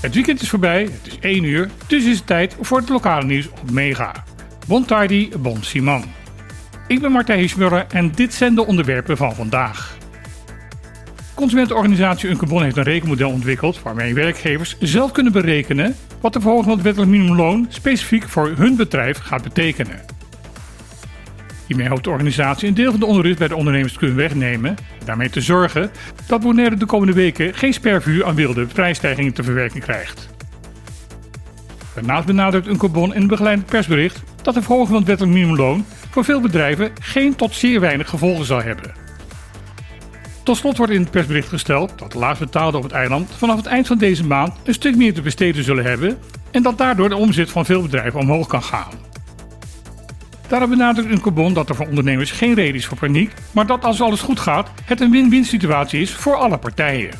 Het weekend is voorbij, het is 1 uur, dus is het tijd voor het lokale nieuws op Mega. Bon tardi, bon Simon. Ik ben Martijn Hiesmurre en dit zijn de onderwerpen van vandaag. Consumentenorganisatie Unkobon heeft een rekenmodel ontwikkeld waarmee werkgevers zelf kunnen berekenen wat de verhoging van het wettelijk minimumloon specifiek voor hun bedrijf gaat betekenen. Hiermee hoopt de organisatie een deel van de onrust bij de ondernemers te kunnen wegnemen en daarmee te zorgen dat Bonaire de komende weken geen spervuur aan wilde prijsstijgingen te verwerken krijgt. Daarnaast benadrukt Unkobon in een begeleidend persbericht dat de verhoging van het wettelijk minimumloon voor veel bedrijven geen tot zeer weinig gevolgen zal hebben. Tot slot wordt in het persbericht gesteld dat de laagst betaalden op het eiland vanaf het eind van deze maand een stuk meer te besteden zullen hebben en dat daardoor de omzet van veel bedrijven omhoog kan gaan. Daarom benadrukt Unkobon dat er voor ondernemers geen reden is voor paniek, maar dat als alles goed gaat het een win-win situatie is voor alle partijen.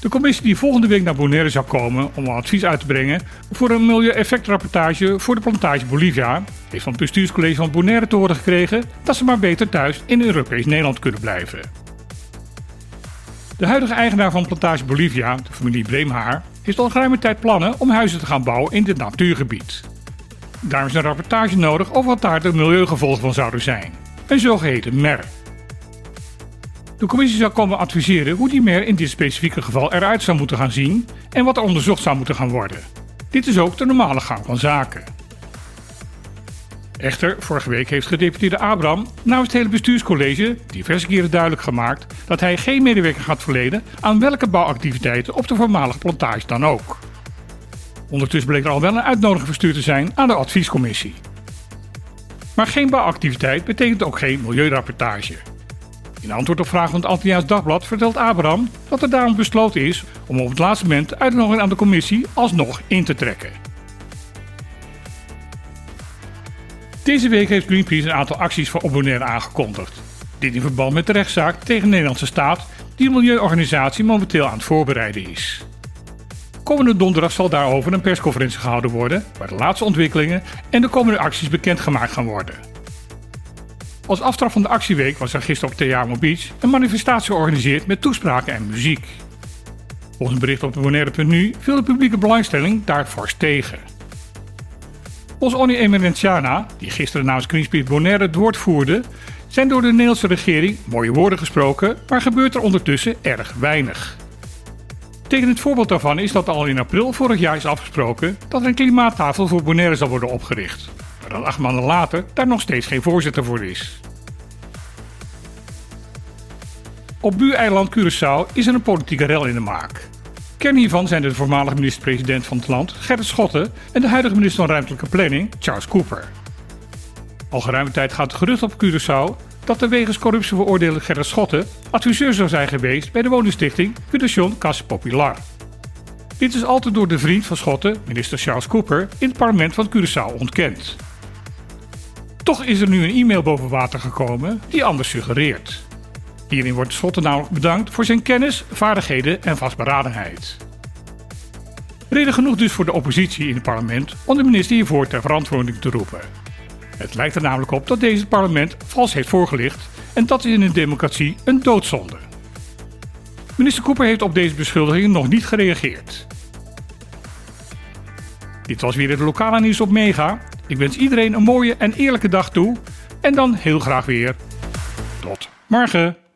De commissie die volgende week naar Bonaire zou komen om advies uit te brengen voor een milieueffectrapportage voor de plantage Bolivia, heeft van het bestuurscollege van Bonaire te horen gekregen dat ze maar beter thuis in Europees Nederland kunnen blijven. De huidige eigenaar van plantage Bolivia, de familie Breemhaar, heeft al geruime tijd plannen om huizen te gaan bouwen in dit natuurgebied. Daar is een rapportage nodig over wat daar de milieugevolgen van zouden zijn, een zogeheten MER. De commissie zou komen adviseren hoe die MER in dit specifieke geval eruit zou moeten gaan zien en wat er onderzocht zou moeten gaan worden. Dit is ook de normale gang van zaken. Echter, vorige week heeft gedeputeerde Abraham namens het hele bestuurscollege diverse keren duidelijk gemaakt dat hij geen medewerking gaat verlenen aan welke bouwactiviteiten op de voormalige plantage dan ook. Ondertussen bleek er al wel een uitnodiging verstuurd te zijn aan de adviescommissie. Maar geen bouwactiviteit betekent ook geen milieurapportage. In antwoord op vragen van het Antilliaans Dagblad vertelt Abraham dat er daarom besloten is om op het laatste moment de uitnodiging aan de commissie alsnog in te trekken. Deze week heeft Greenpeace een aantal acties voor Bonaire aangekondigd. Dit in verband met de rechtszaak tegen de Nederlandse staat die de milieuorganisatie momenteel aan het voorbereiden is. Komende donderdag zal daarover een persconferentie gehouden worden waar de laatste ontwikkelingen en de komende acties bekendgemaakt gaan worden. Als aftrap van de actieweek was er gisteren op Tejamo Beach een manifestatie georganiseerd met toespraken en muziek. Volgens een bericht op Bonaire.nu viel de publieke belangstelling daar fors tegen. Onze Onie-Emerentiana, die gisteren namens Greenpeace Bonaire het woord voerde, zijn door de Nederlandse regering mooie woorden gesproken, maar gebeurt er ondertussen erg weinig. Tegen het voorbeeld daarvan is dat al in april vorig jaar is afgesproken dat er een klimaattafel voor Bonaire zal worden opgericht, maar dat 8 maanden later daar nog steeds geen voorzitter voor is. Op buureiland Curacao is er een politieke rel in de maak. Kern hiervan zijn de voormalige minister-president van het land, Gerrit Schotte, en de huidige minister van Ruimtelijke Planning, Charles Cooper. Al geruime tijd gaat het gerucht op Curaçao dat de wegens corruptie veroordeelde Gerrit Schotte adviseur zou zijn geweest bij de woningstichting Fundation Casse Popular. Dit is altijd door de vriend van Schotte, minister Charles Cooper, in het parlement van Curaçao ontkend. Toch is er nu een e-mail boven water gekomen die anders suggereert. Hierin wordt Schotte namelijk bedankt voor zijn kennis, vaardigheden en vastberadenheid. Reden genoeg dus voor de oppositie in het parlement om de minister hiervoor ter verantwoording te roepen. Het lijkt er namelijk op dat deze parlement vals heeft voorgelicht en dat is in een democratie een doodzonde. Minister Cooper heeft op deze beschuldigingen nog niet gereageerd. Dit was weer het lokale nieuws op Mega. Ik wens iedereen een mooie en eerlijke dag toe en dan heel graag weer tot morgen.